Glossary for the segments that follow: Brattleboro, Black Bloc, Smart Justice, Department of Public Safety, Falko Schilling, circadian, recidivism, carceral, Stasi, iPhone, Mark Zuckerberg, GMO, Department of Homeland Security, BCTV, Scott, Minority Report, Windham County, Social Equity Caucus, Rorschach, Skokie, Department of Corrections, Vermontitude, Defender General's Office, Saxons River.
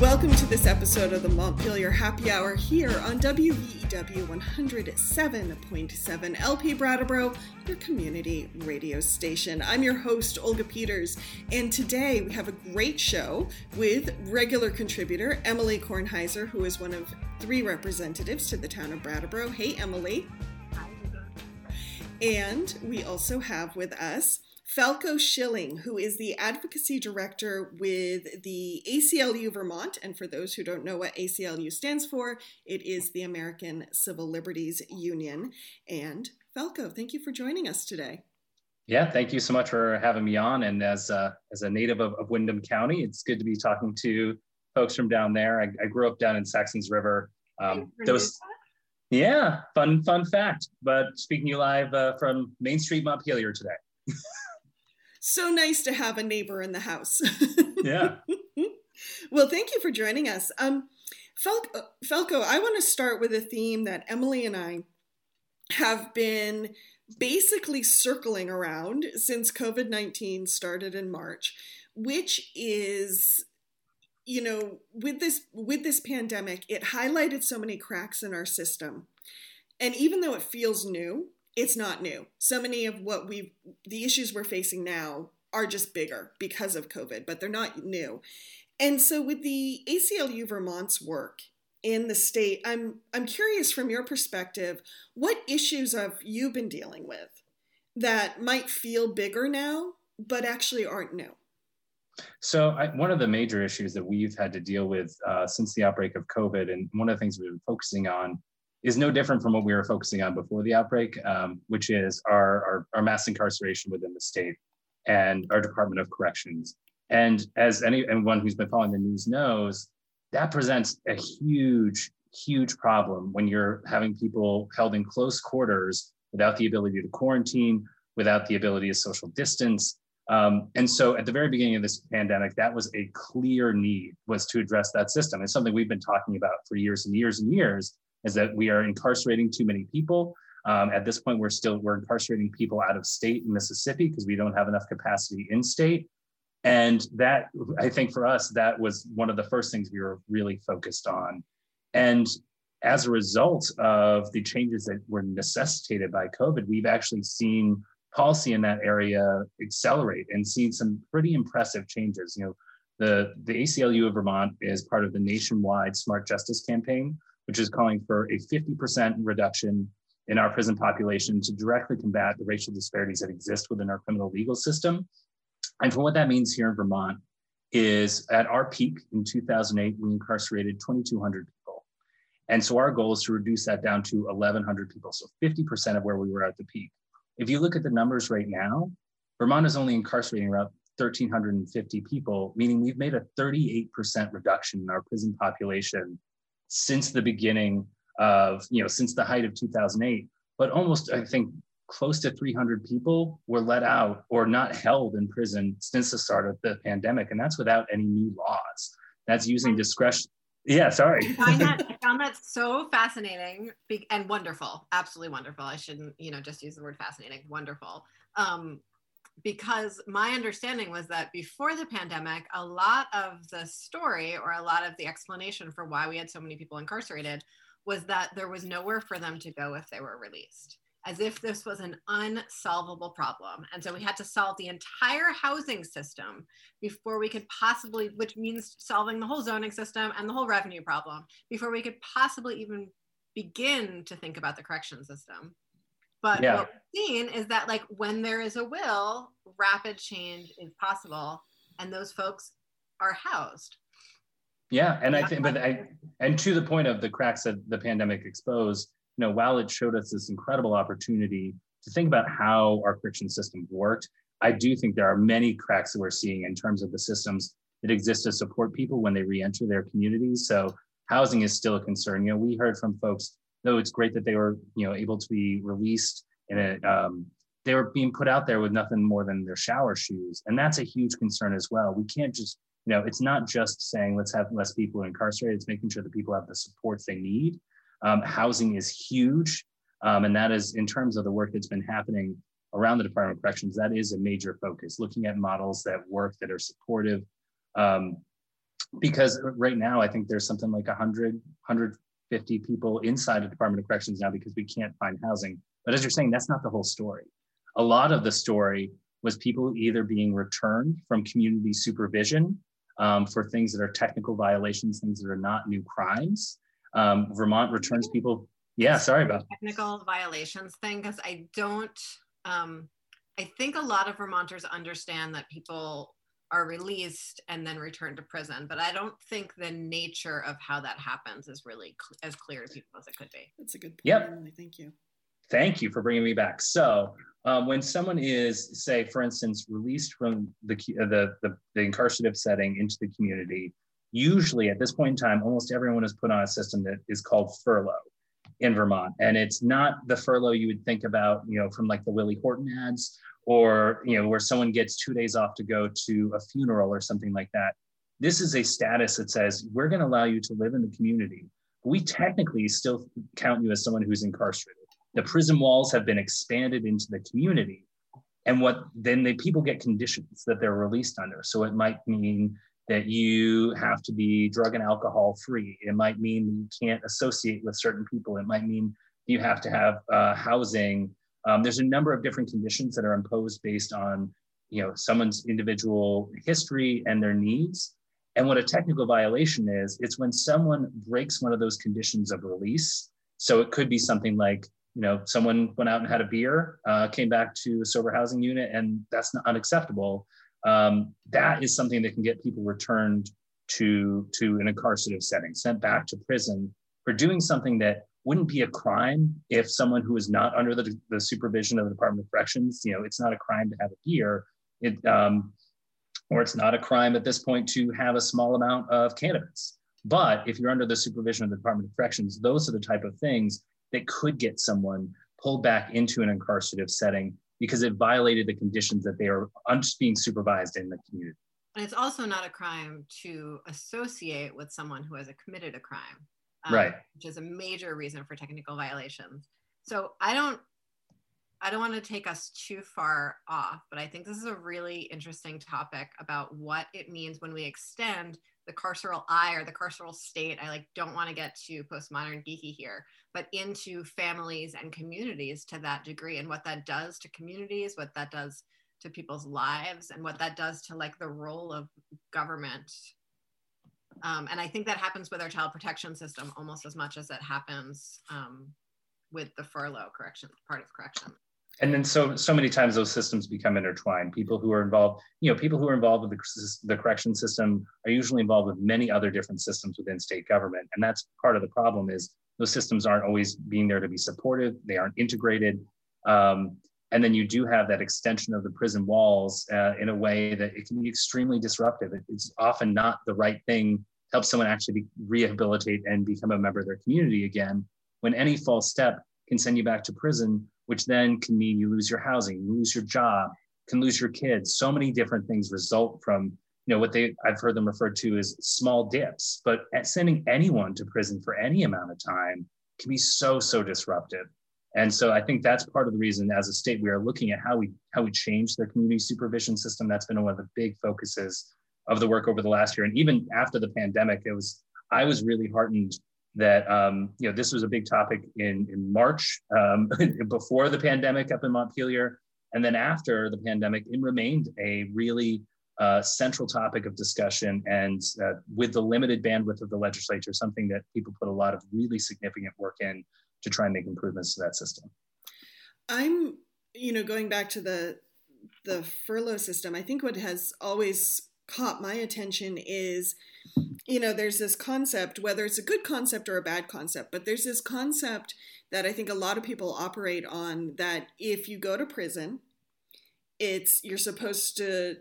Welcome to this episode of the Montpelier Happy Hour here on WVEW 107.7 LP Brattleboro, your community radio station. I'm your host, Olga Peters, and today we have a great show with regular contributor Emily Kornheiser, who is one of three representatives to the town of Brattleboro. Hey, Emily. Hi, Olga. And we also have with us Falko Schilling, who is the advocacy director with the ACLU Vermont. And for those who don't know what ACLU stands for, it is the American Civil Liberties Union. And Falko, thank you for joining us today. Yeah, thank you so much for having me on. And as a native of Windham County, it's good to be talking to folks from down there. I grew up down in Saxons River. Yeah, fun fact. But speaking to you live from Main Street, Montpelier today. So nice to have a neighbor in the house. Yeah. Well, thank you for joining us. Falko, I want to start with a theme that Emily and I have been basically circling around since COVID-19 started in March, which is, you know, with this pandemic, it highlighted so many cracks in our system. And even though it feels new, it's not new. So many of the issues we're facing now are just bigger because of COVID, but they're not new. And so with the ACLU Vermont's work in the state, I'm curious from your perspective, what issues have you been dealing with that might feel bigger now, but actually aren't new? So one of the major issues that we've had to deal with since the outbreak of COVID, and one of the things we've been focusing on, is no different from what we were focusing on before the outbreak, which is our mass incarceration within the state and our Department of Corrections. And as anyone who's been following the news knows, that presents a huge, huge problem when you're having people held in close quarters without the ability to quarantine, without the ability to social distance. And so at the very beginning of this pandemic, that was a clear need, was to address that system. It's something we've been talking about for years and years and years, is that we are incarcerating too many people. At this point, we're incarcerating people out of state in Mississippi because we don't have enough capacity in state. And that, I think for us, that was one of the first things we were really focused on. And as a result of the changes that were necessitated by COVID, we've actually seen policy in that area accelerate and seen some pretty impressive changes. You know, the ACLU of Vermont is part of the nationwide Smart Justice campaign, which is calling for a 50% reduction in our prison population to directly combat the racial disparities that exist within our criminal legal system. And for what that means here in Vermont is at our peak in 2008, we incarcerated 2,200 people. And so our goal is to reduce that down to 1,100 people, so 50% of where we were at the peak. If you look at the numbers right now, Vermont is only incarcerating around 1,350 people, meaning we've made a 38% reduction in our prison population since the beginning of, you know, since the height of 2008, but almost, I think, close to 300 people were let out or not held in prison since the start of the pandemic. And that's without any new laws. That's using discretion. Yeah, sorry. I found that so fascinating and wonderful, absolutely wonderful. I shouldn't, just use the word fascinating, wonderful. Because my understanding was that before the pandemic, a lot of the story or a lot of the explanation for why we had so many people incarcerated was that there was nowhere for them to go if they were released, as if this was an unsolvable problem. And so we had to solve the entire housing system before we could possibly, which means solving the whole zoning system and the whole revenue problem, before we could possibly even begin to think about the correction system. But yeah, what we've seen is that, like, when there is a will, rapid change is possible, and those folks are housed. Yeah, and I think to the point of the cracks that the pandemic exposed, while it showed us this incredible opportunity to think about how our correction system worked, I do think there are many cracks that we're seeing in terms of the systems that exist to support people when they reenter their communities. So housing is still a concern. We heard from folks, though it's great that they were, able to be released, and they were being put out there with nothing more than their shower shoes. And that's a huge concern as well. We can't just, it's not just saying let's have less people incarcerated. It's making sure that people have the supports they need. Housing is huge. And that is, in terms of the work that's been happening around the Department of Corrections, that is a major focus, looking at models that work, that are supportive. because right now I think there's something like 100, 150 people inside the Department of Corrections now because we can't find housing. But as you're saying, that's not the whole story. A lot of the story was people either being returned from community supervision for things that are technical violations, things that are not new crimes. Vermont returns people. Yeah, sorry about that. Technical violations thing, because I don't, I think a lot of Vermonters understand that people are released and then returned to prison, but I don't think the nature of how that happens is really as clear to people as it could be. That's a good point, yep. Emily, thank you. Thank you for bringing me back. So when someone is, say, for instance, released from the incarcerative setting into the community, usually at this point in time, almost everyone is put on a system that is called furlough in Vermont. And it's not the furlough you would think about, you know, from like the Willie Horton ads, or, you know, where someone gets 2 days off to go to a funeral or something like that. This is a status that says, we're going to allow you to live in the community, but we technically still count you as someone who's incarcerated. The prison walls have been expanded into the community. And what then the people get conditions that they're released under. So it might mean that you have to be drug and alcohol free. It might mean that you can't associate with certain people. It might mean you have to have housing. There's a number of different conditions that are imposed based on, you know, someone's individual history and their needs. And what a technical violation is, it's when someone breaks one of those conditions of release. So it could be something like, you know, someone went out and had a beer, came back to a sober housing unit, and that's not unacceptable. That is something that can get people returned to an incarcerative setting, sent back to prison for doing something that wouldn't be a crime if someone who is not under the supervision of the Department of Corrections, you know, it's not a crime to have a beer, or it's not a crime at this point to have a small amount of cannabis. But if you're under the supervision of the Department of Corrections, those are the type of things that could get someone pulled back into an incarcerative setting because it violated the conditions that they are being supervised in the community. And it's also not a crime to associate with someone who has committed a crime, right? Which is a major reason for technical violations. So I don't want to take us too far off, but I think this is a really interesting topic about what it means when we extend the carceral eye or the carceral state. I don't want to get too postmodern geeky here, but into families and communities to that degree, and what that does to communities, what that does to people's lives, and what that does to the role of government. And I think that happens with our child protection system almost as much as it happens with the furlough correction, part of correction. And then so many times those systems become intertwined. People who are involved, with the correction system are usually involved with many other different systems within state government. And that's part of the problem is those systems aren't always being there to be supportive. They aren't integrated. And then you do have that extension of the prison walls in a way that it can be extremely disruptive. It's often not the right thing to help someone actually rehabilitate and become a member of their community again, when any false step can send you back to prison, which then can mean you lose your housing, you lose your job, can lose your kids. So many different things result from, what I've heard them referred to as small dips, but sending anyone to prison for any amount of time can be so disruptive. And so I think that's part of the reason as a state, we are looking at how we change the community supervision system. That's been one of the big focuses of the work over the last year. And even after the pandemic, I was really heartened that this was a big topic in March before the pandemic up in Montpelier. And then after the pandemic, it remained a really central topic of discussion, and with the limited bandwidth of the legislature, something that people put a lot of really significant work in to try and make improvements to that system. I'm, going back to the furlough system, I think what has always caught my attention is, there's this concept, whether it's a good concept or a bad concept, but there's this concept that I think a lot of people operate on, that if you go to prison, you're supposed to,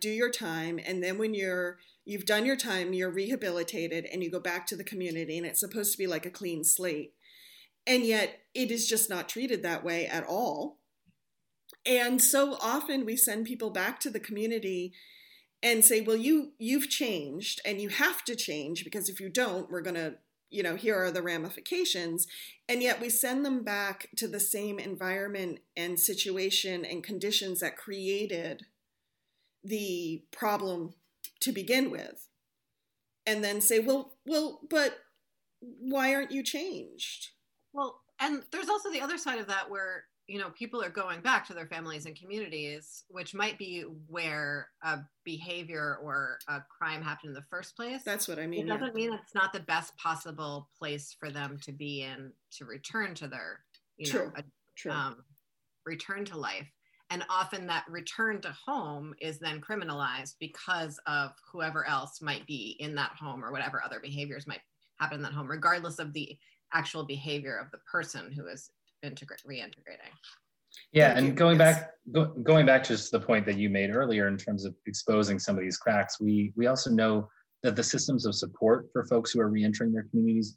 do your time. And then when you've done your time, you're rehabilitated and you go back to the community, and it's supposed to be like a clean slate. And yet it is just not treated that way at all. And so often we send people back to the community and say, well, you've changed and you have to change, because if you don't, we're going to, here are the ramifications. And yet we send them back to the same environment and situation and conditions that created the problem to begin with. and then say, well, but why aren't you changed? Well, and there's also the other side of that where, you know, people are going back to their families and communities, which might be where a behavior or a crime happened in the first place. That's what I mean. It doesn't mean it's not the best possible place for them to be in, to return to their, you know, return to life. And often that return to home is then criminalized because of whoever else might be in that home or whatever other behaviors might happen in that home, regardless of the actual behavior of the person who is reintegrating. Yeah, and going back to just the point that you made earlier in terms of exposing some of these cracks, we also know that the systems of support for folks who are reentering their communities,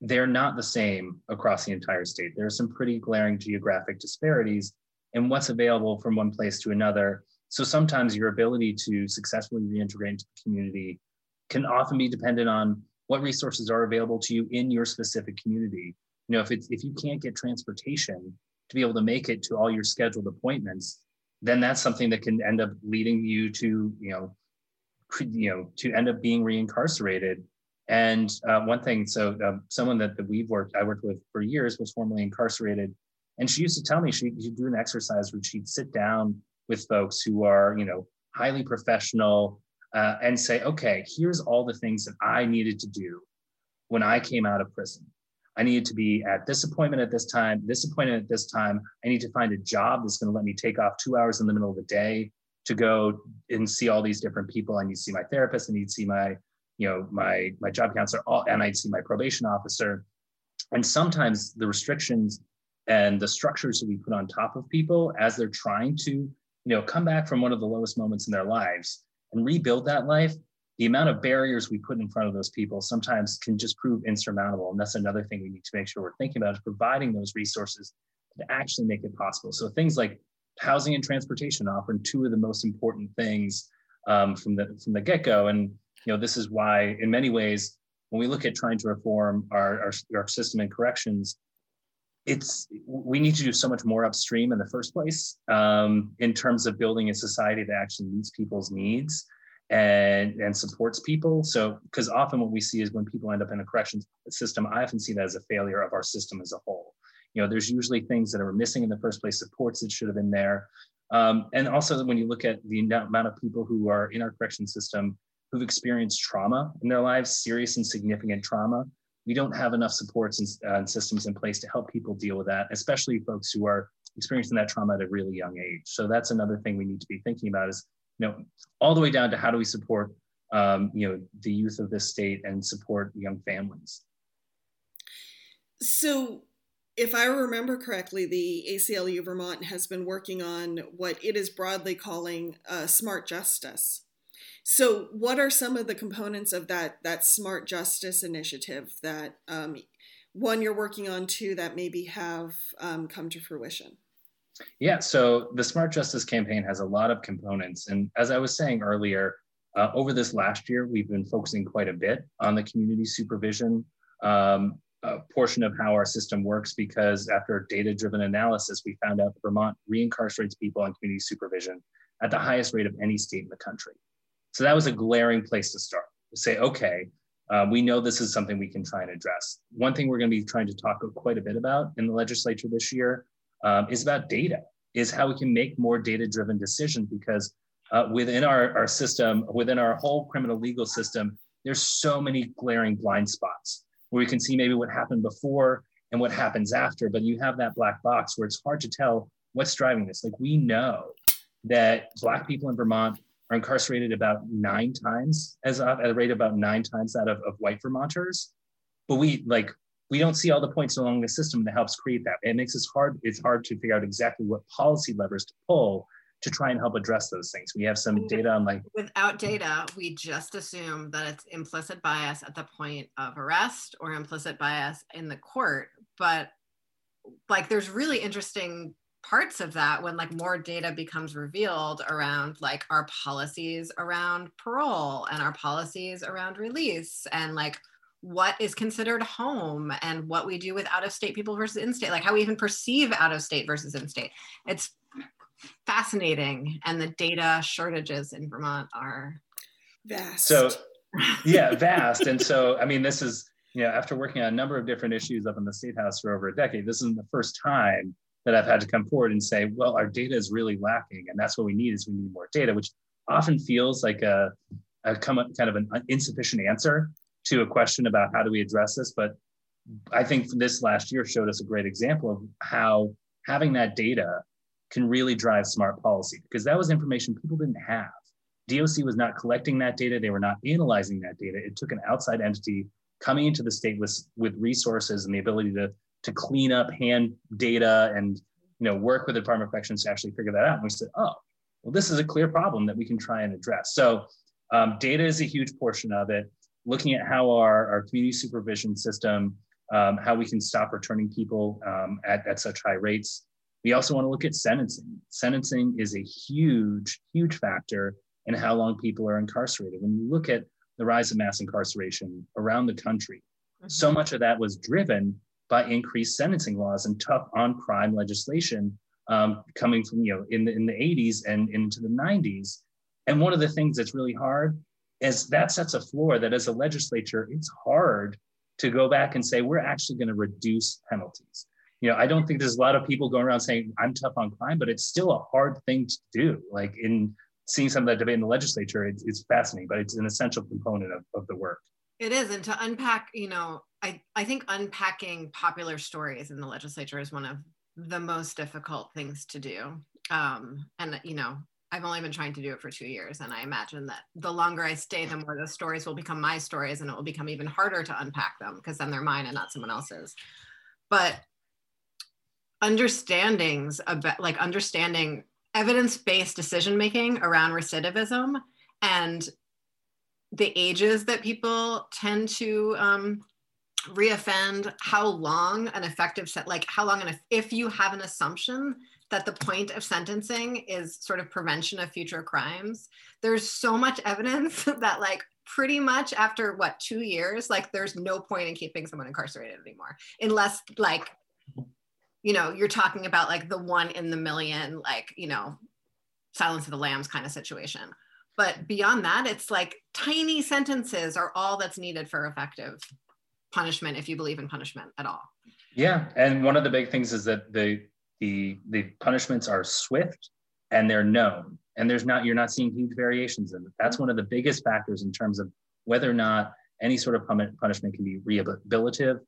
they're not the same across the entire state. There are some pretty glaring geographic disparities in what's available from one place to another. So sometimes your ability to successfully reintegrate into the community can often be dependent on what resources are available to you in your specific community. You know, if you can't get transportation to be able to make it to all your scheduled appointments, then that's something that can end up leading you to, to end up being reincarcerated. And one thing, so someone that I worked with for years was formerly incarcerated. And she used to tell me she'd do an exercise where she'd sit down with folks who are, you know, highly professional and say, okay, here's all the things that I needed to do when I came out of prison. I needed to be at this appointment at this time, this appointment at this time. I need to find a job that's going to let me take off 2 hours in the middle of the day to go and see all these different people. I need to see my therapist. I need to see my job counselor, and I'd see my probation officer. And sometimes the restrictions and the structures that we put on top of people as they're trying to, you know, come back from one of the lowest moments in their lives and rebuild that life, the amount of barriers we put in front of those people sometimes can just prove insurmountable. And that's another thing we need to make sure we're thinking about, is providing those resources to actually make it possible. So things like housing and transportation are often two of the most important things from the get-go. And, you know, this is why in many ways, when we look at trying to reform our system and corrections, we need to do so much more upstream in the first place in terms of building a society that actually meets people's needs and supports people. So, because often what we see is when people end up in a corrections system, I often see that as a failure of our system as a whole. You know, there's usually things that are missing in the first place, supports that should have been there. And also when you look at the amount of people who are in our correction system who've experienced trauma in their lives, serious and significant trauma, we don't have enough supports and systems in place to help people deal with that, especially folks who are experiencing that trauma at a really young age. So that's another thing we need to be thinking about is, you know, all the way down to how do we support, the youth of this state and support young families. So if I remember correctly, the ACLU Vermont has been working on what it is broadly calling smart justice. So what are some of the components of that smart justice initiative that, one, you're working on, two, that maybe have come to fruition? Yeah, so the Smart Justice campaign has a lot of components. And as I was saying earlier, over this last year, we've been focusing quite a bit on the community supervision portion of how our system works, because after data-driven analysis, we found out that Vermont reincarcerates people on community supervision at the highest rate of any state in the country. So that was a glaring place to start, to say, okay, we know this is something we can try and address. One thing we're going to be trying to talk quite a bit about in the legislature this year is about data, is how we can make more data-driven decisions, because within our system, within our whole criminal legal system, there's so many glaring blind spots where we can see maybe what happened before and what happens after, but you have that black box where it's hard to tell what's driving this. Like, we know that Black people in Vermont are incarcerated about 9 times, at a rate about 9 times that of white Vermonters, but we don't see all the points along the system that helps create that. It makes it hard. It's hard to figure out exactly what policy levers to pull to try and help address those things. We have some data on Without data, we just assume that it's implicit bias at the point of arrest or implicit bias in the court. But there's really interesting parts of that when more data becomes revealed around our policies around parole and our policies around release and what is considered home and what we do with out-of-state people versus in-state, how we even perceive out-of-state versus in-state. It's fascinating. And the data shortages in Vermont are vast. So Yeah, vast. And so, I mean, this is, you know, after working on a number of different issues up in the State House for over a decade, this isn't the first time that I've had to come forward and say, well, our data is really lacking. And that's what we need, is we need more data, which often feels like a kind of an insufficient answer to a question about how do we address this. But I think this last year showed us a great example of how having that data can really drive smart policy, because that was information people didn't have. DOC was not collecting that data. They were not analyzing that data. It took an outside entity coming into the state with resources and the ability to clean up hand data and, you know, work with the Department of Corrections to actually figure that out. And we said, oh, well, this is a clear problem that we can try and address. So data is a huge portion of it. Looking at how our community supervision system, how we can stop returning people at such high rates. We also want to look at sentencing. Sentencing is a huge, huge factor in how long people are incarcerated. When you look at the rise of mass incarceration around the country, so much of that was driven by increased sentencing laws and tough on crime legislation coming from, you know, in the 80s and into the 90s. And one of the things that's really hard is that sets a floor that as a legislature, it's hard to go back and say, we're actually going to reduce penalties. You know, I don't think there's a lot of people going around saying I'm tough on crime, but it's still a hard thing to do. Like in seeing some of that debate in the legislature, it's fascinating, but it's an essential component of the work. It is. And to unpack, you know, I think unpacking popular stories in the legislature is one of the most difficult things to do. And, you know, I've only been trying to do it for 2 years. And I imagine that the longer I stay, the more those stories will become my stories, and it will become even harder to unpack them because then they're mine and not someone else's. But understandings about, like, understanding evidence-based decision-making around recidivism and the ages that people tend to reoffend, how long an effective, if you have an assumption that the point of sentencing is sort of prevention of future crimes, there's so much evidence that, like, pretty much after 2 years, like, there's no point in keeping someone incarcerated anymore, unless, like, you know, you're talking about like the 1 in the million, like, you know, Silence of the Lambs kind of situation. But beyond that, it's like tiny sentences are all that's needed for effective punishment, if you believe in punishment at all. Yeah, and one of the big things is that the punishments are swift and they're known, and you're not seeing huge variations in it. That's one of the biggest factors in terms of whether or not any sort of punishment can be rehabilitative.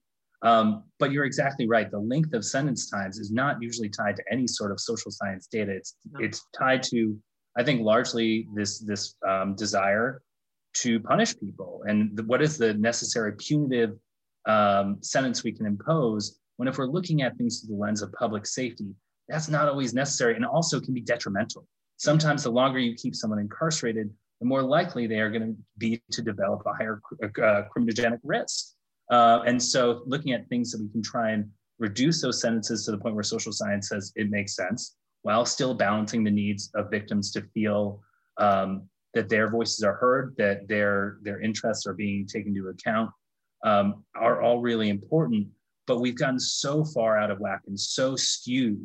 But you're exactly right. The length of sentence times is not usually tied to any sort of social science data. It's tied to, I think, largely this desire to punish people. And what is the necessary punitive sentence we can impose, when if we're looking at things through the lens of public safety, that's not always necessary, and also can be detrimental. Sometimes the longer you keep someone incarcerated, the more likely they are going to be to develop a higher criminogenic risk. And so looking at things that we can try and reduce those sentences to the point where social science says it makes sense, while still balancing the needs of victims to feel that their voices are heard, that their interests are being taken into account, are all really important. But we've gotten so far out of whack and so skewed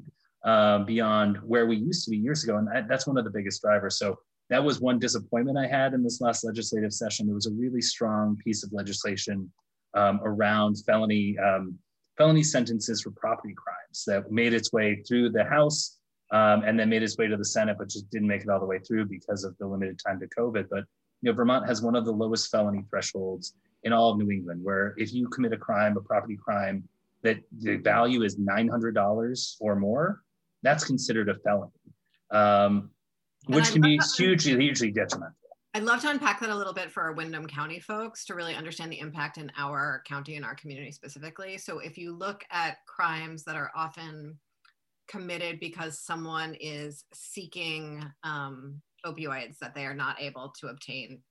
beyond where we used to be years ago. And that's one of the biggest drivers. So that was one disappointment I had in this last legislative session. There was a really strong piece of legislation around felony sentences for property crimes that made its way through the House and then made its way to the Senate, but just didn't make it all the way through because of the limited time to COVID. But, you know, Vermont has one of the lowest felony thresholds in all of New England, where if you commit a crime, a property crime, that the value is $900 or more, that's considered a felony, which can be hugely detrimental. I'd love to unpack that a little bit for our Windham County folks to really understand the impact in our county and our community specifically. So if you look at crimes that are often committed because someone is seeking opioids that they are not able to obtain,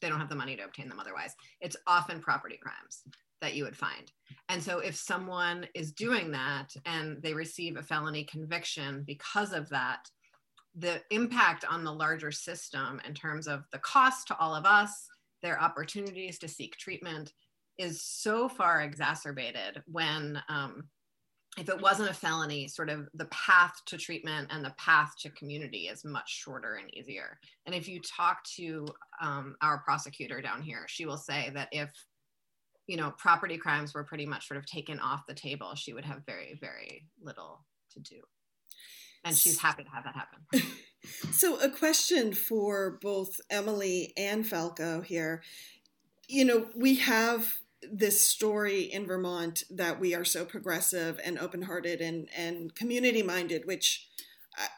they don't have the money to obtain them otherwise, it's often property crimes that you would find. And so if someone is doing that and they receive a felony conviction because of that, the impact on the larger system in terms of the cost to all of us, their opportunities to seek treatment, is so far exacerbated when if it wasn't a felony, sort of the path to treatment and the path to community is much shorter and easier. And if you talk to our prosecutor down here, she will say that if, you know, property crimes were pretty much sort of taken off the table, she would have very, very little to do. And she's happy to have that happen. So a question for both Emily and Falko here. You know, we have this story in Vermont that we are so progressive and open-hearted and community-minded, which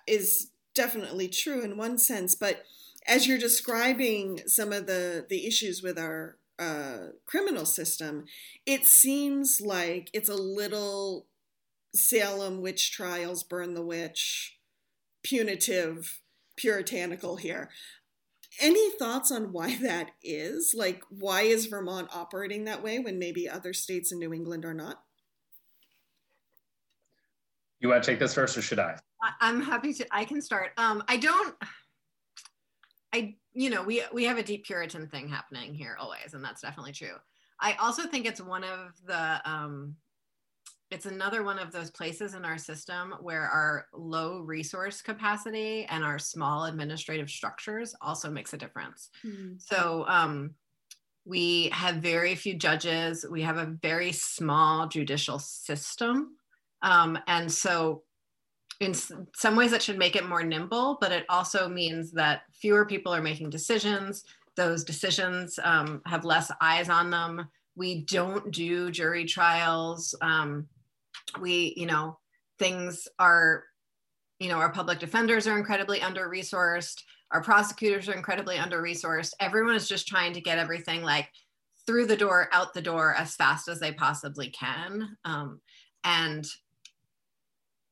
is definitely true in one sense. But as you're describing some of the issues with our criminal system, it seems like it's a little Salem witch trials, burn the witch, punitive, puritanical here. Any thoughts on why that is? Like, why is Vermont operating that way when maybe other states in New England are not? You want to take this first or should I? I'm happy to, I can start. You know, we have a deep Puritan thing happening here always, and that's definitely true. I also think it's one of the, it's another one of those places in our system where our low resource capacity and our small administrative structures also makes a difference. Mm-hmm. So we have very few judges. We have a very small judicial system. And so in some ways that should make it more nimble, but it also means that fewer people are making decisions. Those decisions have less eyes on them. We don't do jury trials. We, you know, things are, you know, our public defenders are incredibly under-resourced. Our prosecutors are incredibly under-resourced. Everyone is just trying to get everything like through the door, out the door as fast as they possibly can. And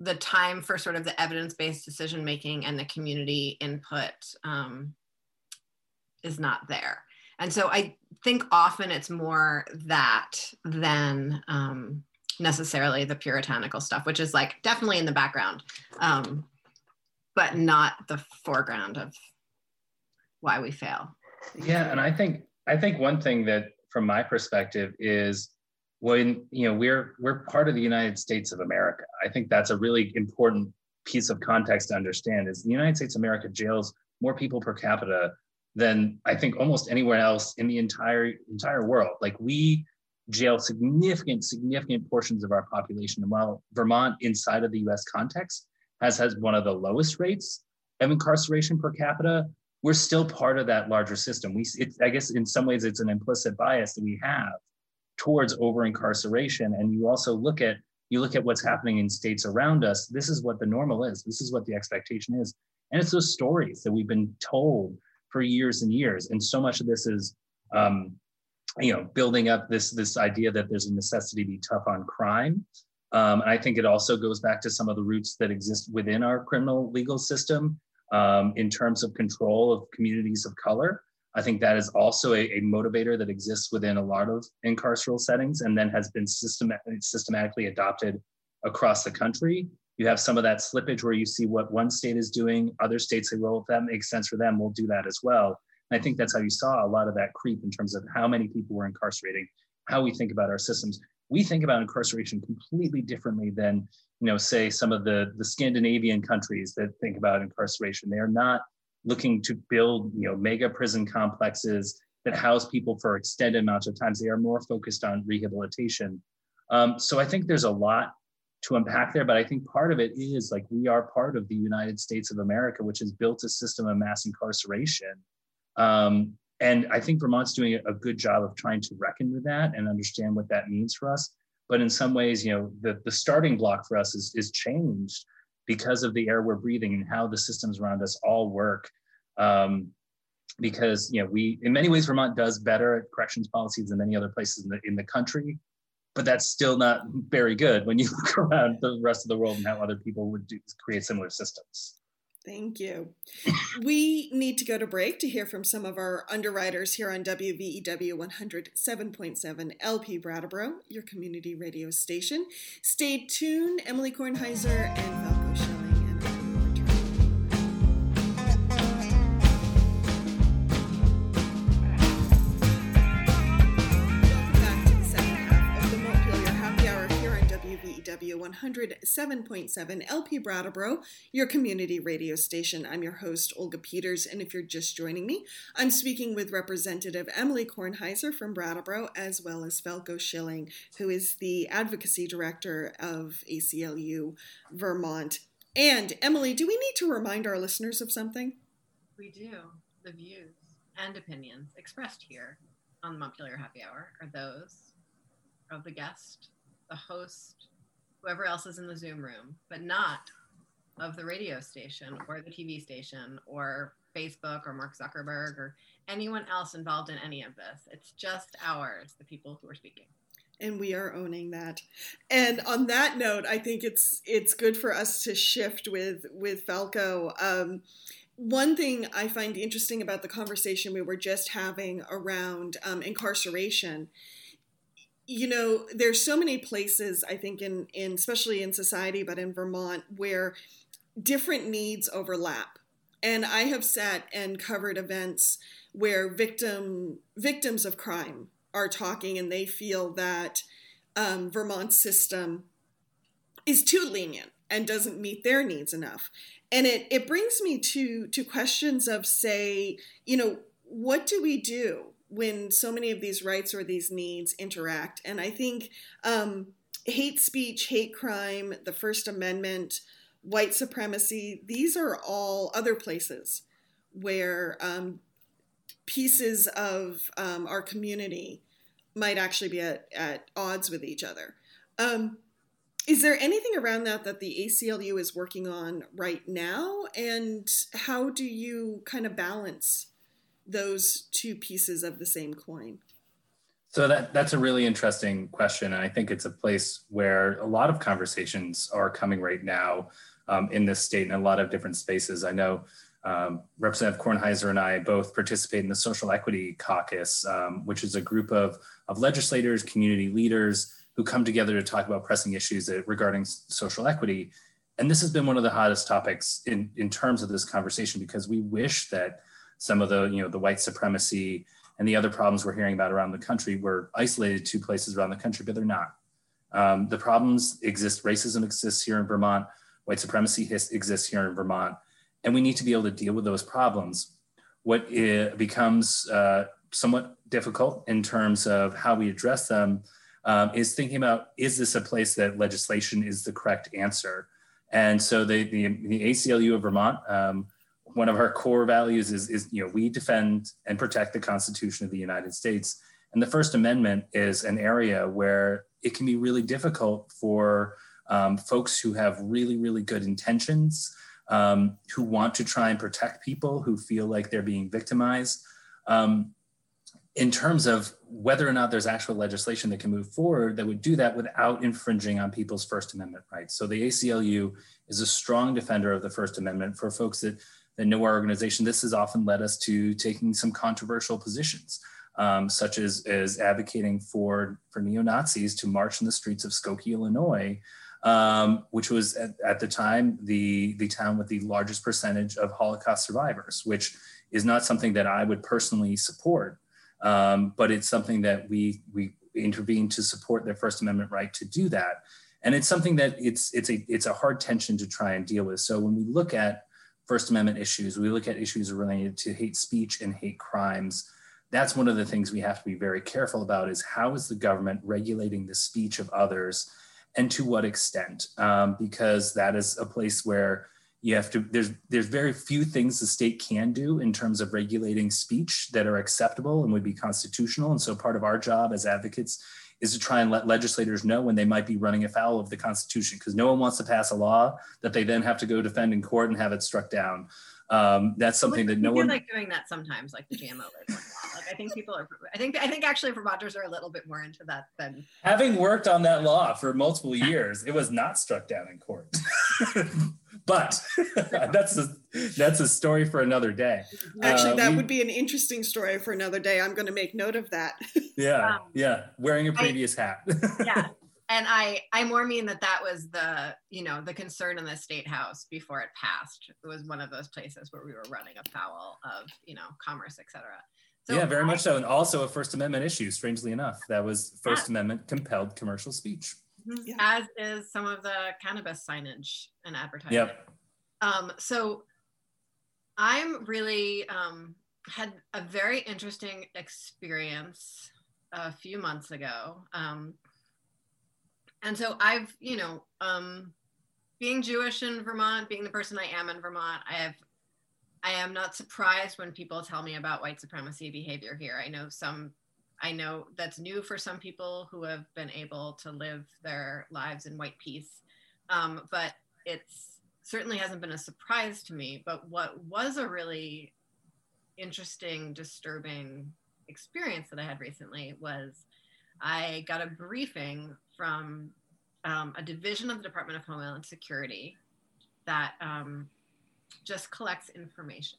the time for sort of the evidence-based decision-making and the community input is not there. And so I think often it's more that than necessarily the puritanical stuff, which is like definitely in the background, but not the foreground of why we fail. Yeah, and I think one thing that from my perspective is when, you know, we're part of the United States of America. I think that's a really important piece of context to understand is the United States of America jails more people per capita than I think almost anywhere else in the entire world. Like we jail significant portions of our population. And while Vermont inside of the US context has one of the lowest rates of incarceration per capita, we're still part of that larger system. I guess in some ways it's an implicit bias that we have towards over incarceration. And you also look at what's happening in states around us. This is what the normal is. This is what the expectation is. And it's those stories that we've been told for years and years. And so much of this is, you know, building up this idea that there's a necessity to be tough on crime. And I think it also goes back to some of the roots that exist within our criminal legal system in terms of control of communities of color. I think that is also a motivator that exists within a lot of incarceral settings and then has been systematically adopted across the country. You have some of that slippage where you see what one state is doing, other states say, well, if that makes sense for them, we'll do that as well. And I think that's how you saw a lot of that creep in terms of how many people we're incarcerating, how we think about our systems. We think about incarceration completely differently than, you know, say some of the Scandinavian countries that think about incarceration. They are not looking to build, you know, mega prison complexes that house people for extended amounts of time. They are more focused on rehabilitation. So I think there's a lot to unpack there, but I think part of it is like we are part of the United States of America, which has built a system of mass incarceration. And I think Vermont's doing a good job of trying to reckon with that and understand what that means for us. But in some ways, you know, the starting block for us is changed because of the air we're breathing and how the systems around us all work. Because, you know, in many ways, Vermont does better at corrections policies than many other places in the country. But that's still not very good when you look around the rest of the world and how other people would create similar systems. Thank you. We need to go to break to hear from some of our underwriters here on WVEW 107.7 LP Brattleboro, your community radio station. Stay tuned, Emily Kornheiser and Falko Schilling. 107.7 LP Brattleboro, your community radio station. I'm your host, Olga Peters, and if you're just joining me, I'm speaking with Representative Emily Kornheiser from Brattleboro, as well as Falko Schilling, who is the Advocacy Director of ACLU Vermont. And Emily, do we need to remind our listeners of something? We do. The views and opinions expressed here on the Montpelier Happy Hour are those of the guest, the host, whoever else is in the Zoom room, but not of the radio station or the TV station or Facebook or Mark Zuckerberg or anyone else involved in any of this. It's just ours, the people who are speaking. And we are owning that. And on that note, I think it's good for us to shift with Falko. One thing I find interesting about the conversation we were just having around incarceration, you know, there's so many places, I think, in especially in society, but in Vermont, where different needs overlap. And I have sat and covered events where victims of crime are talking and they feel that Vermont's system is too lenient and doesn't meet their needs enough. And it brings me to questions of, say, you know, what do we do when so many of these rights or these needs interact? And I think hate speech, hate crime, the First Amendment, white supremacy, these are all other places where pieces of our community might actually be at odds with each other. Is there anything around that the ACLU is working on right now? And how do you kind of balance those two pieces of the same coin? So that's a really interesting question. And I think it's a place where a lot of conversations are coming right now in this state and a lot of different spaces. I know Representative Kornheiser and I both participate in the Social Equity Caucus, which is a group of legislators, community leaders who come together to talk about pressing issues regarding social equity. And this has been one of the hottest topics in terms of this conversation, because we wish that some of the white supremacy and the other problems we're hearing about around the country were isolated to places around the country, but they're not. The problems exist. Racism exists here in Vermont. White supremacy exists here in Vermont. And we need to be able to deal with those problems. What becomes somewhat difficult in terms of how we address them is thinking about, is this a place that legislation is the correct answer? And so the ACLU of Vermont, one of our core values is we defend and protect the Constitution of the United States. And the First Amendment is an area where it can be really difficult for folks who have really, really good intentions, who want to try and protect people, who feel like they're being victimized. In terms of whether or not there's actual legislation that can move forward that would do that without infringing on people's First Amendment rights. So the ACLU is a strong defender of the First Amendment. For folks that know our organization, this has often led us to taking some controversial positions, such as advocating for neo-Nazis to march in the streets of Skokie, Illinois, which was at the time the town with the largest percentage of Holocaust survivors, which is not something that I would personally support. But it's something that we intervene to support their First Amendment right to do that. And it's something that it's a hard tension to try and deal with. So when we look at First Amendment issues, we look at issues related to hate speech and hate crimes. That's one of the things we have to be very careful about, is how is the government regulating the speech of others and to what extent? Because that is a place where you have to, there's very few things the state can do in terms of regulating speech that are acceptable and would be constitutional. And so part of our job as advocates is to try and let legislators know when they might be running afoul of the Constitution, because no one wants to pass a law that they then have to go defend in court and have it struck down. That's something that no one like doing that sometimes, like the GMO. Like I think people are. I think actually Vermonters are a little bit more into that than. Having worked on that law for multiple years, it was not struck down in court. But that's a story for another day. Actually, that would be an interesting story for another day. I'm going to make note of that. Yeah, wearing a previous hat. Yeah, and I more mean that was the concern in the state house before it passed. It was one of those places where we were running afoul of commerce, et cetera. So yeah, very much so, and also a First Amendment issue. Strangely enough, that was First Amendment compelled commercial speech. yeah. as is some of the cannabis signage and advertising. Yep. So I'm really had a very interesting experience a few months ago. And so I've, you know, being Jewish in Vermont, being the person I am in Vermont, I am not surprised when people tell me about white supremacy behavior here. I know that's new for some people who have been able to live their lives in white peace, but it's certainly hasn't been a surprise to me. But what was a really interesting, disturbing experience that I had recently was I got a briefing from a division of the Department of Homeland Security that just collects information.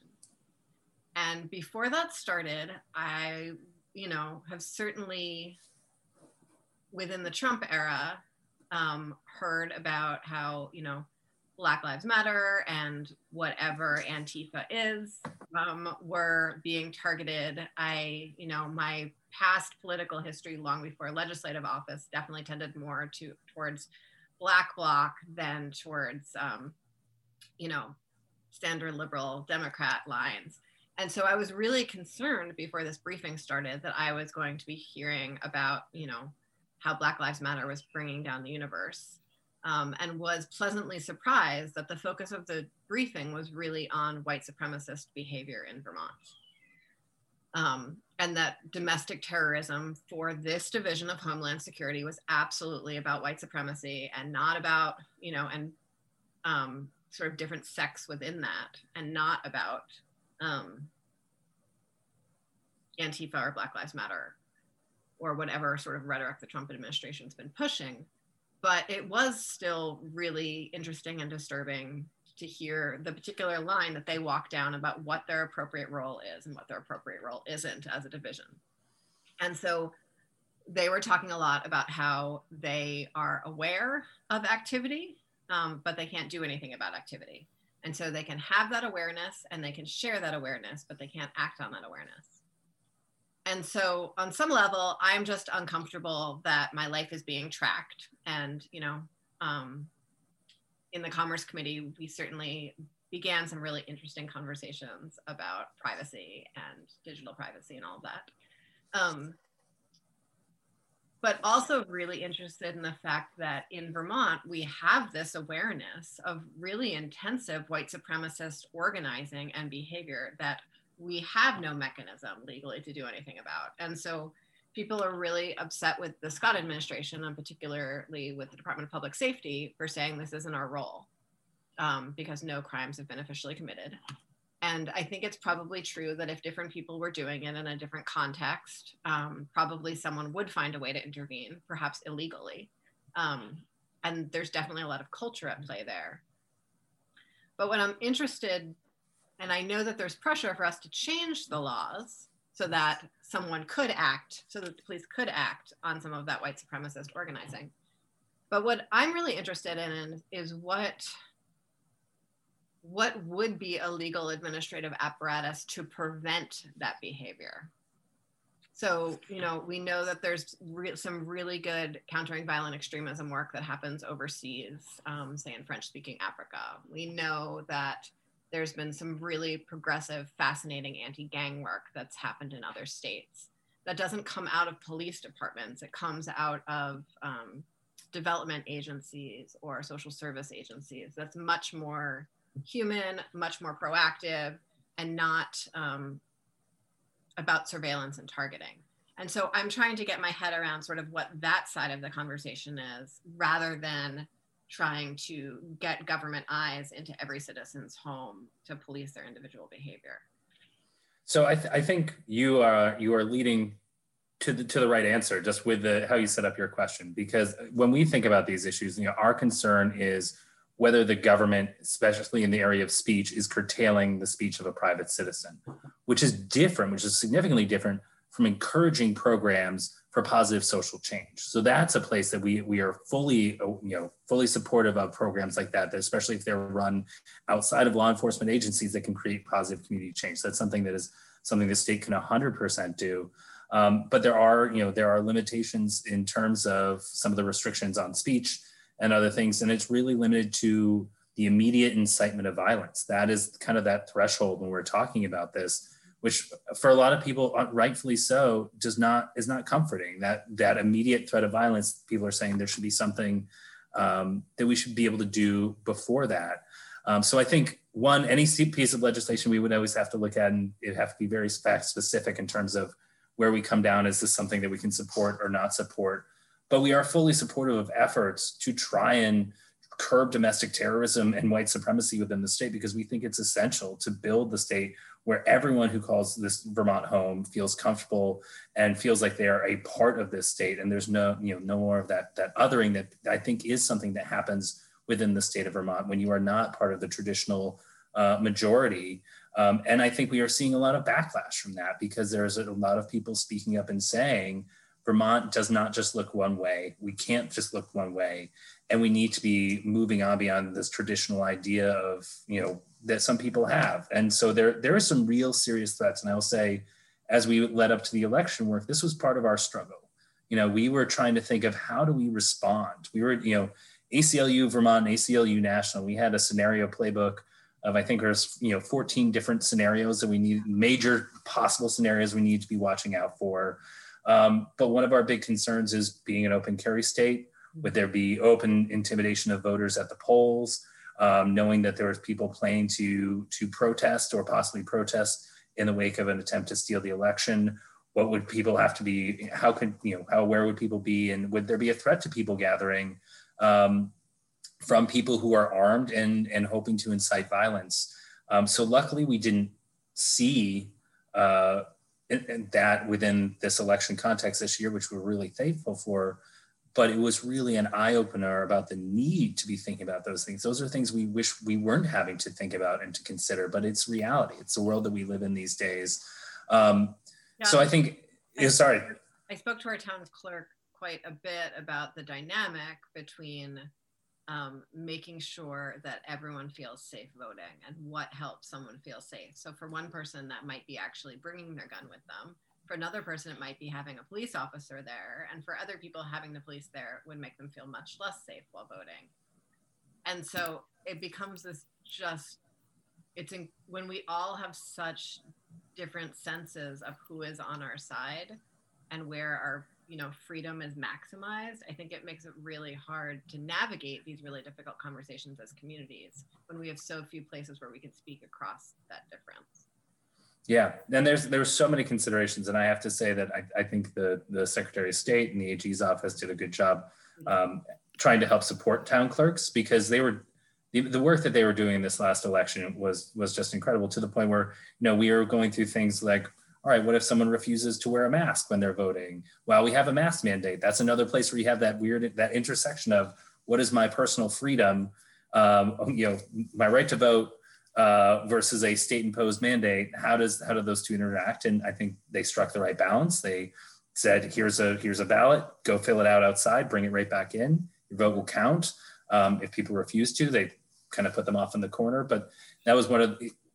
And before that started, I, you know, have certainly within the Trump era heard about how, you know, Black Lives Matter and whatever Antifa is were being targeted. I, you know, my past political history long before legislative office definitely tended more towards Black Bloc than towards, you know, standard liberal Democrat lines. And so I was really concerned before this briefing started that I was going to be hearing about, you know, how Black Lives Matter was bringing down the universe. And was pleasantly surprised that the focus of the briefing was really on white supremacist behavior in Vermont. And that domestic terrorism for this division of Homeland Security was absolutely about white supremacy and not about, you know, and sort of different sects within that, and not about Antifa or Black Lives Matter or whatever sort of rhetoric the Trump administration's been pushing. But it was still really interesting and disturbing to hear the particular line that they walk down about what their appropriate role is and what their appropriate role isn't as a division. And so they were talking a lot about how they are aware of activity, but they can't do anything about activity. And so they can have that awareness and they can share that awareness, but they can't act on that awareness. And so on some level, I'm just uncomfortable that my life is being tracked. And, you know, in the Commerce Committee, we certainly began some really interesting conversations about privacy and digital privacy and all of that. But also really interested in the fact that in Vermont, we have this awareness of really intensive white supremacist organizing and behavior that we have no mechanism legally to do anything about. And so people are really upset with the Scott administration, and particularly with the Department of Public Safety, for saying this isn't our role because no crimes have been officially committed. And I think it's probably true that if different people were doing it in a different context, probably someone would find a way to intervene, perhaps illegally. And there's definitely a lot of culture at play there. But what I'm interested and I know that there's pressure for us to change the laws so that someone could act, so that the police could act on some of that white supremacist organizing. But what I'm really interested in is what would be a legal administrative apparatus to prevent that behavior. So, you know, we know that there's some really good countering violent extremism work that happens overseas, say in French-speaking Africa. We know that there's been some really progressive, fascinating anti-gang work that's happened in other states. That doesn't come out of police departments. It comes out of development agencies or social service agencies. That's much more human, much more proactive, and not about surveillance and targeting. And so I'm trying to get my head around sort of what that side of the conversation is, rather than trying to get government eyes into every citizen's home to police their individual behavior. So I think you are leading to the right answer just with how you set up your question, because when we think about these issues, you know, our concern is whether the government, especially in the area of speech, is curtailing the speech of a private citizen, which is significantly different from encouraging programs for positive social change. So that's a place that we are fully supportive of programs like that, especially if they're run outside of law enforcement agencies that can create positive community change. That's something that the state can 100% do. But there are, there are limitations in terms of some of the restrictions on speech and other things. And it's really limited to the immediate incitement of violence. That is kind of that threshold when we're talking about this, which for a lot of people, rightfully so, is not comforting. That immediate threat of violence, people are saying there should be something that we should be able to do before that. So I think, one, any piece of legislation we would always have to look at, and it'd have to be very fact specific in terms of where we come down. Is this something that we can support or not support? But we are fully supportive of efforts to try and curb domestic terrorism and white supremacy within the state, because we think it's essential to build the state where everyone who calls this Vermont home feels comfortable and feels like they are a part of this state. And there's no more of that othering that I think is something that happens within the state of Vermont when you are not part of the traditional majority. And I think we are seeing a lot of backlash from that, because there's a lot of people speaking up and saying, Vermont does not just look one way. We can't just look one way. And we need to be moving on beyond this traditional idea of, that some people have. And so there are some real serious threats. And I will say, as we led up to the election work, this was part of our struggle. We were trying to think of how do we respond? We were, ACLU Vermont and ACLU National, we had a scenario playbook of, I think there's 14 different scenarios that we need, major possible scenarios we need to be watching out for. But one of our big concerns is being an open carry state. Would there be open intimidation of voters at the polls? Knowing that there was people planning to protest or possibly protest in the wake of an attempt to steal the election. What would people have to be? How aware would people be? And would there be a threat to people gathering from people who are armed and hoping to incite violence? So luckily we didn't see that within this election context this year, which we're really thankful for. But it was really an eye-opener about the need to be thinking about those things. Those are things we wish we weren't having to think about and to consider, but it's reality. It's the world that we live in these days. So I think, I spoke to our town clerk quite a bit about the dynamic between making sure that everyone feels safe voting and what helps someone feel safe. So for one person, that might be actually bringing their gun with them. For another person, it might be having a police officer there. And for other people, having the police there would make them feel much less safe while voting. And so it becomes this when we all have such different senses of who is on our side and where our freedom is maximized, I think it makes it really hard to navigate these really difficult conversations as communities when we have so few places where we can speak across that difference. Yeah, and there were so many considerations, and I have to say that I think the Secretary of State and the AG's office did a good job trying to help support town clerks, because they were the work that they were doing in this last election was just incredible, to the point where we are going through things like, all right, what if someone refuses to wear a mask when they're voting? Well, we have a mask mandate. That's another place where you have that intersection of what is my personal freedom, my right to vote, versus a state-imposed mandate. How do those two interact? And I think they struck the right balance. They said, here's a ballot, go fill it out outside, bring it right back in. Your vote will count. If people refuse to, they kind of put them off in the corner. But that was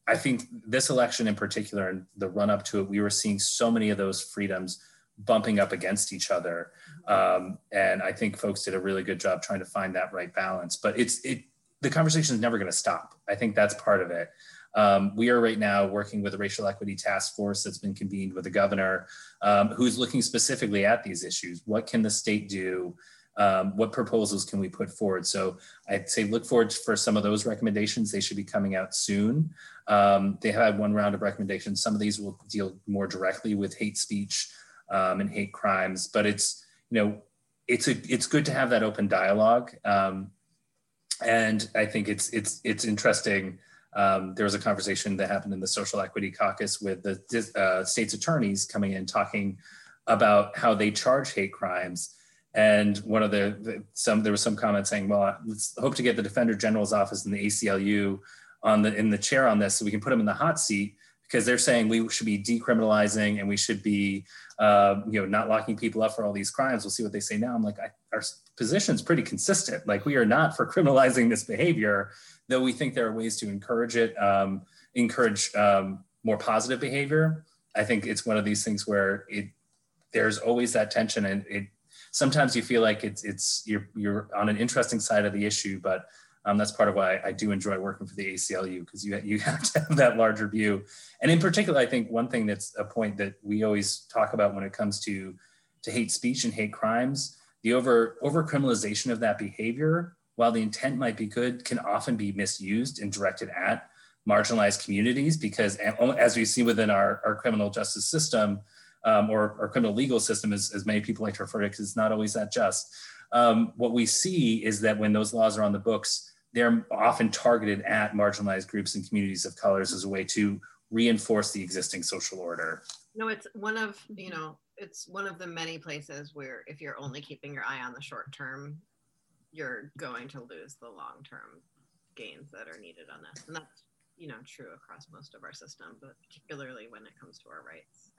I think this election in particular, and the run-up to it, we were seeing so many of those freedoms bumping up against each other. And I think folks did a really good job trying to find that right balance. But the conversation is never going to stop. I think that's part of it. We are right now working with a racial equity task force that's been convened with the governor, who's looking specifically at these issues. What can the state do? What proposals can we put forward? So I'd say look forward for some of those recommendations. They should be coming out soon. They had one round of recommendations. Some of these will deal more directly with hate speech and hate crimes, but it's good to have that open dialogue. And I think it's interesting. There was a conversation that happened in the Social Equity Caucus with the state's attorneys coming in talking about how they charge hate crimes. And one of there was some comment saying, well, let's hope to get the Defender General's Office and the ACLU in the chair on this, so we can put them in the hot seat, because they're saying we should be decriminalizing and we should be not locking people up for all these crimes. We'll see what they say now. I'm like, our position's pretty consistent. Like, we are not for criminalizing this behavior, though we think there are ways to encourage it, encourage more positive behavior. I think it's one of these things where there's always that tension, and it sometimes you feel like it's you're on an interesting side of the issue, but that's part of why I do enjoy working for the ACLU, because you have to have that larger view. And in particular, I think one thing that's a point that we always talk about when it comes to hate speech and hate crimes, the over-criminalization of that behavior, while the intent might be good, can often be misused and directed at marginalized communities, because as we see within our criminal justice system, or our criminal legal system, as many people like to refer to it, because it's not always that just. What we see is that when those laws are on the books, they're often targeted at marginalized groups and communities of colors as a way to reinforce the existing social order. No, it's one of the many places where if you're only keeping your eye on the short term, you're going to lose the long-term gains that are needed on this. And that's, true across most of our system, but particularly when it comes to our rights.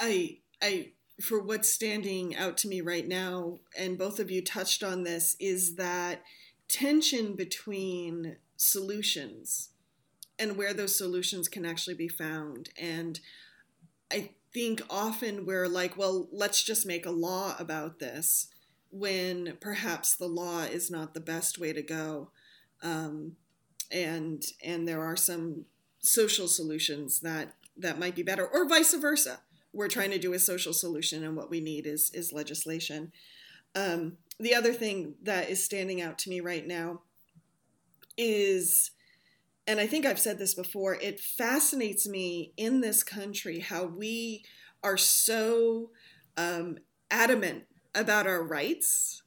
Mm-hmm. For what's standing out to me right now, and both of you touched on this, is that tension between solutions and where those solutions can actually be found. And I think often we're like, well, let's just make a law about this, when perhaps the law is not the best way to go. And there are some social solutions that might be better, or vice versa. We're trying to do a social solution, and what we need is legislation. The other thing that is standing out to me right now is, and I think I've said this before, it fascinates me in this country how we are so adamant about our rights,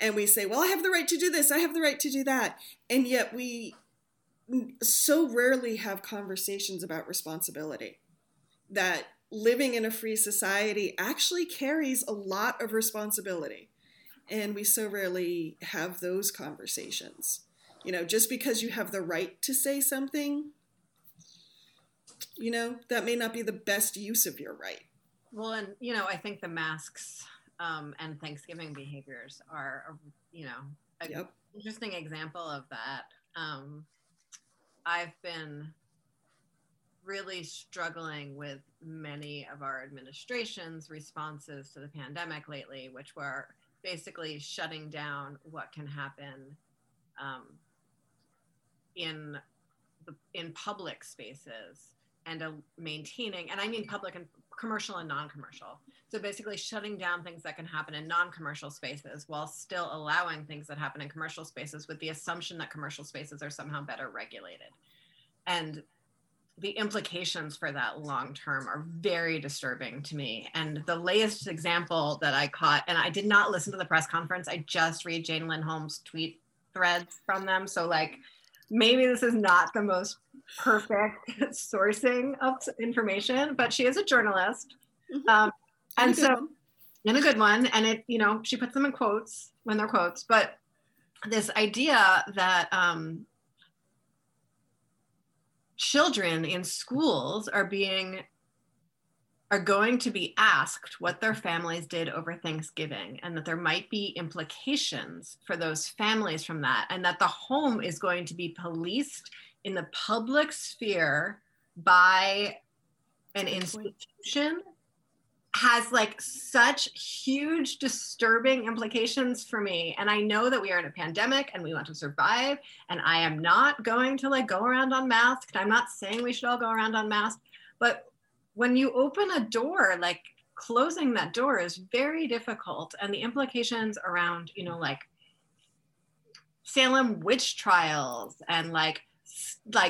and we say, well, I have the right to do this, I have the right to do that, and yet we so rarely have conversations about responsibility, that living in a free society actually carries a lot of responsibility, and we so rarely have those conversations. Just because you have the right to say something, that may not be the best use of your right. Well, and I think the masks and Thanksgiving behaviors are, yep, interesting example of that. I've been really struggling with many of our administration's responses to the pandemic lately, which were basically shutting down what can happen in public spaces and maintaining, and I mean public and commercial and non-commercial. So basically shutting down things that can happen in non-commercial spaces while still allowing things that happen in commercial spaces, with the assumption that commercial spaces are somehow better regulated. And the implications for that long-term are very disturbing to me. And the latest example that I caught, and I did not listen to the press conference, I just read Jane Lindholm's tweet threads from them. So maybe this is not the most perfect sourcing of information, but she is a journalist. Mm-hmm. And so, and a good one. And it, she puts them in quotes when they're quotes, but this idea that children in schools are going to be asked what their families did over Thanksgiving, and that there might be implications for those families from that, and that the home is going to be policed in the public sphere by an institution, has such huge disturbing implications for me. And I know that we are in a pandemic and we want to survive, and I am not going to go around unmasked. I'm not saying we should all go around unmasked, but when you open a door, closing that door is very difficult. And the implications around, Salem witch trials and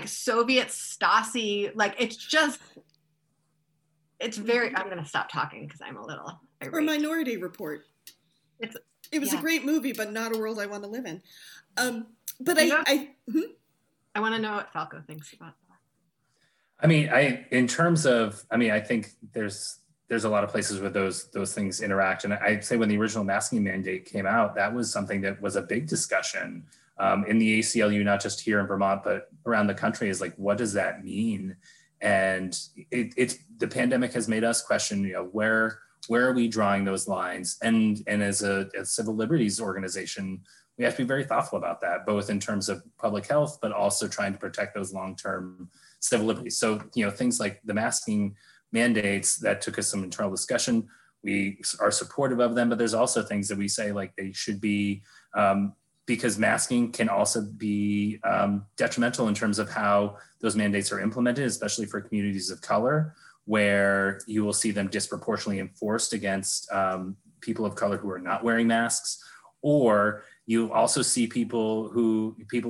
Soviet Stasi, it's very, I'm going to stop talking because I'm a little irate. Or Minority Report. It was a great movie, but not a world I want to live in. I want to know what Falko thinks about that. I think there's a lot of places where those things interact. And I'd say when the original masking mandate came out, that was something that was a big discussion in the ACLU, not just here in Vermont, but around the country, is what does that mean? And it's the pandemic has made us question, where are we drawing those lines? And as a civil liberties organization, we have to be very thoughtful about that, both in terms of public health, but also trying to protect those long-term civil liberties. So, things like the masking mandates. That took us some internal discussion. We are supportive of them, but there's also things that we say, like they should be, because masking can also be detrimental in terms of how those mandates are implemented, especially for communities of color, where you will see them disproportionately enforced against people of color who are not wearing masks. Or you also see people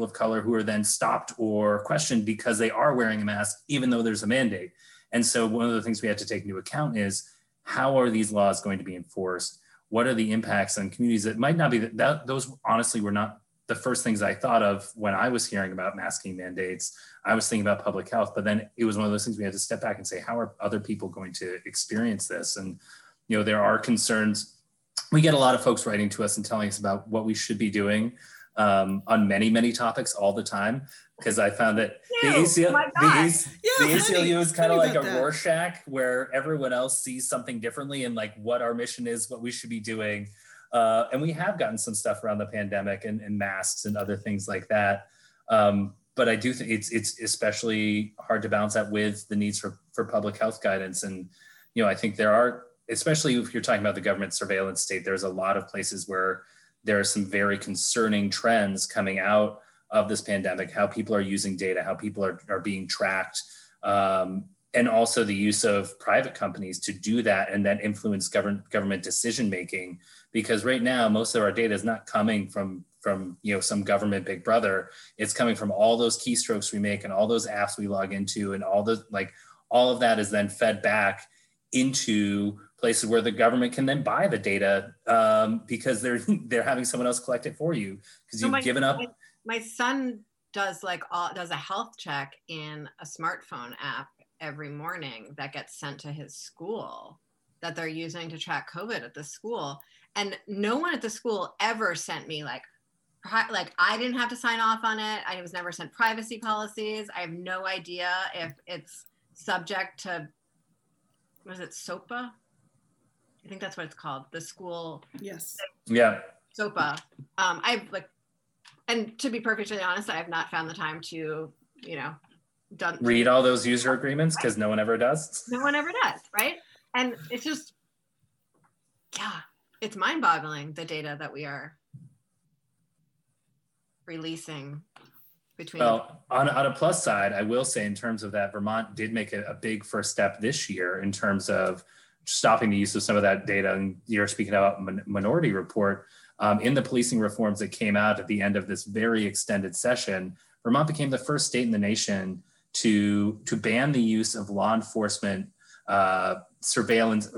of color who are then stopped or questioned because they are wearing a mask, even though there's a mandate. And so one of the things we have to take into account is, how are these laws going to be enforced? What are the impacts on communities that might not be that those honestly were not the first things I thought of when I was hearing about masking mandates. I was thinking about public health, but then it was one of those things we had to step back and say, how are other people going to experience this? And, you know, there are concerns. We get a lot of folks writing to us and telling us about what we should be doing on many, many topics all the time, because I found that the ACLU is kind of like a Rorschach, where everyone else sees something differently and like what our mission is, what we should be doing. And we have gotten some stuff around the pandemic and masks and other things like that. But I do think it's especially hard to balance that with the needs for public health guidance. And, you know, I think there are, especially if you're talking about the government surveillance state, there's a lot of places where there are some very concerning trends coming out of this pandemic, how people are using data, how people are being tracked, and also the use of private companies to do that and then influence government decision-making. Because right now, most of our data is not coming from you know, some government big brother. It's coming from all those keystrokes we make and all those apps we log into, and all of that is then fed back into places where the government can then buy the data because they're having someone else collect it for you because you've given up. My son does a health check in a smartphone app every morning that gets sent to his school that they're using to track COVID at the school. And no one at the school ever sent me like I didn't have to sign off on it. I was never sent privacy policies. I have no idea if it's subject to, was it SOPA? I think that's what it's called. The school. Yes. Yeah. SOPA. And to be perfectly honest, I have not found the time to, you know, read all those user agreements because no one ever does. No one ever does, right? And it's just, yeah, it's mind-boggling the data that we are releasing. Well, on a plus side, I will say in terms of that, Vermont did make a big first step this year in terms of stopping the use of some of that data. And you're speaking about Minority Report. In the policing reforms that came out at the end of this very extended session, Vermont became the first state in the nation to ban the use of law enforcement facial surveillance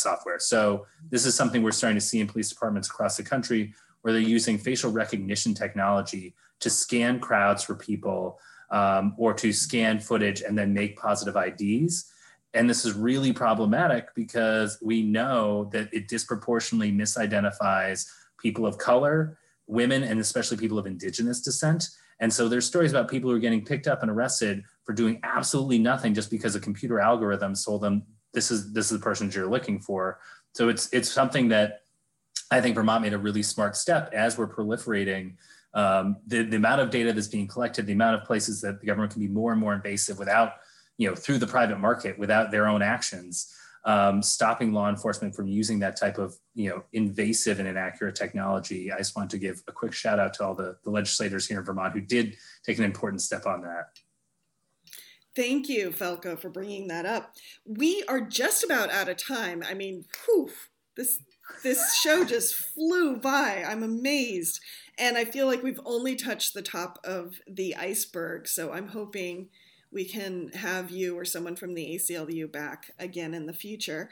software. So this is something we're starting to see in police departments across the country, where they're using facial recognition technology to scan crowds for people or to scan footage and then make positive IDs. And this is really problematic because we know that it disproportionately misidentifies people of color, women, and especially people of indigenous descent. And so there's stories about people who are getting picked up and arrested for doing absolutely nothing just because a computer algorithm told them, this is the person you're looking for. So it's something that I think Vermont made a really smart step as we're proliferating the amount of data that's being collected, the amount of places that the government can be more and more invasive without, you know, through the private market, without their own actions, stopping law enforcement from using that type of, you know, invasive and inaccurate technology. I just want to give a quick shout out to all the legislators here in Vermont who did take an important step on that. Thank you, Falko, for bringing that up. We are just about out of time. I mean, whew, this show just flew by. I'm amazed. And I feel like we've only touched the top of the iceberg. So I'm hoping we can have you or someone from the ACLU back again in the future.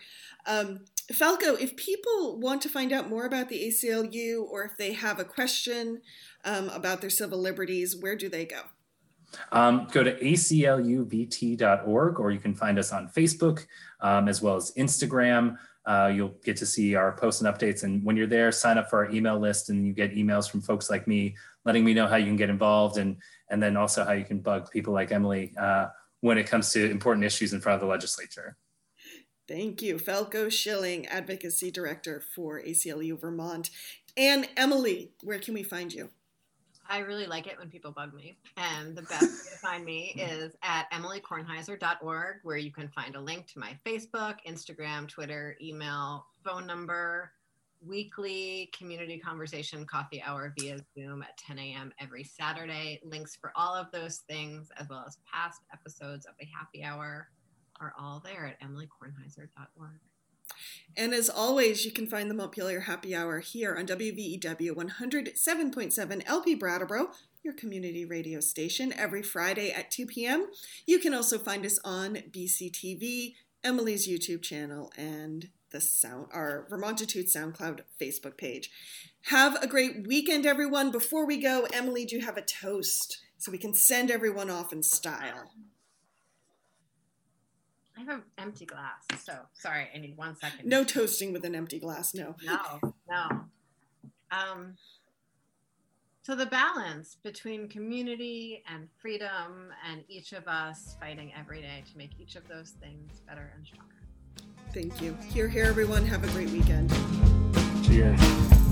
Falko, if people want to find out more about the ACLU or if they have a question about their civil liberties, where do they go? Go to acluvt.org, or you can find us on Facebook as well as Instagram. You'll get to see our posts and updates. And when you're there, sign up for our email list, and you get emails from folks like me letting me know how you can get involved, and then also how you can bug people like Emily when it comes to important issues in front of the legislature. Thank you. Falko Schilling, Advocacy Director for ACLU Vermont. And Emily, where can we find you? I really like it when people bug me. And the best way to find me is at EmilyKornheiser.org, where you can find a link to my Facebook, Instagram, Twitter, email, phone number, weekly community conversation coffee hour via Zoom at 10 a.m. every Saturday. Links for all of those things, as well as past episodes of the Happy Hour, are all there at EmilyKornheiser.org. And as always, you can find the Montpelier Happy Hour here on WVEW 107.7 LP Brattleboro, your community radio station, every Friday at 2 p.m. You can also find us on BCTV, Emily's YouTube channel, and our Vermontitude SoundCloud Facebook page. Have a great weekend, everyone. Before we go, Emily, do you have a toast so we can send everyone off in style? I have an empty glass, so sorry, I need 1 second. No toasting with an empty glass, no. No. So the balance between community and freedom and each of us fighting every day to make each of those things better and stronger. Thank you. Hear, everyone. Have a great weekend. Cheers.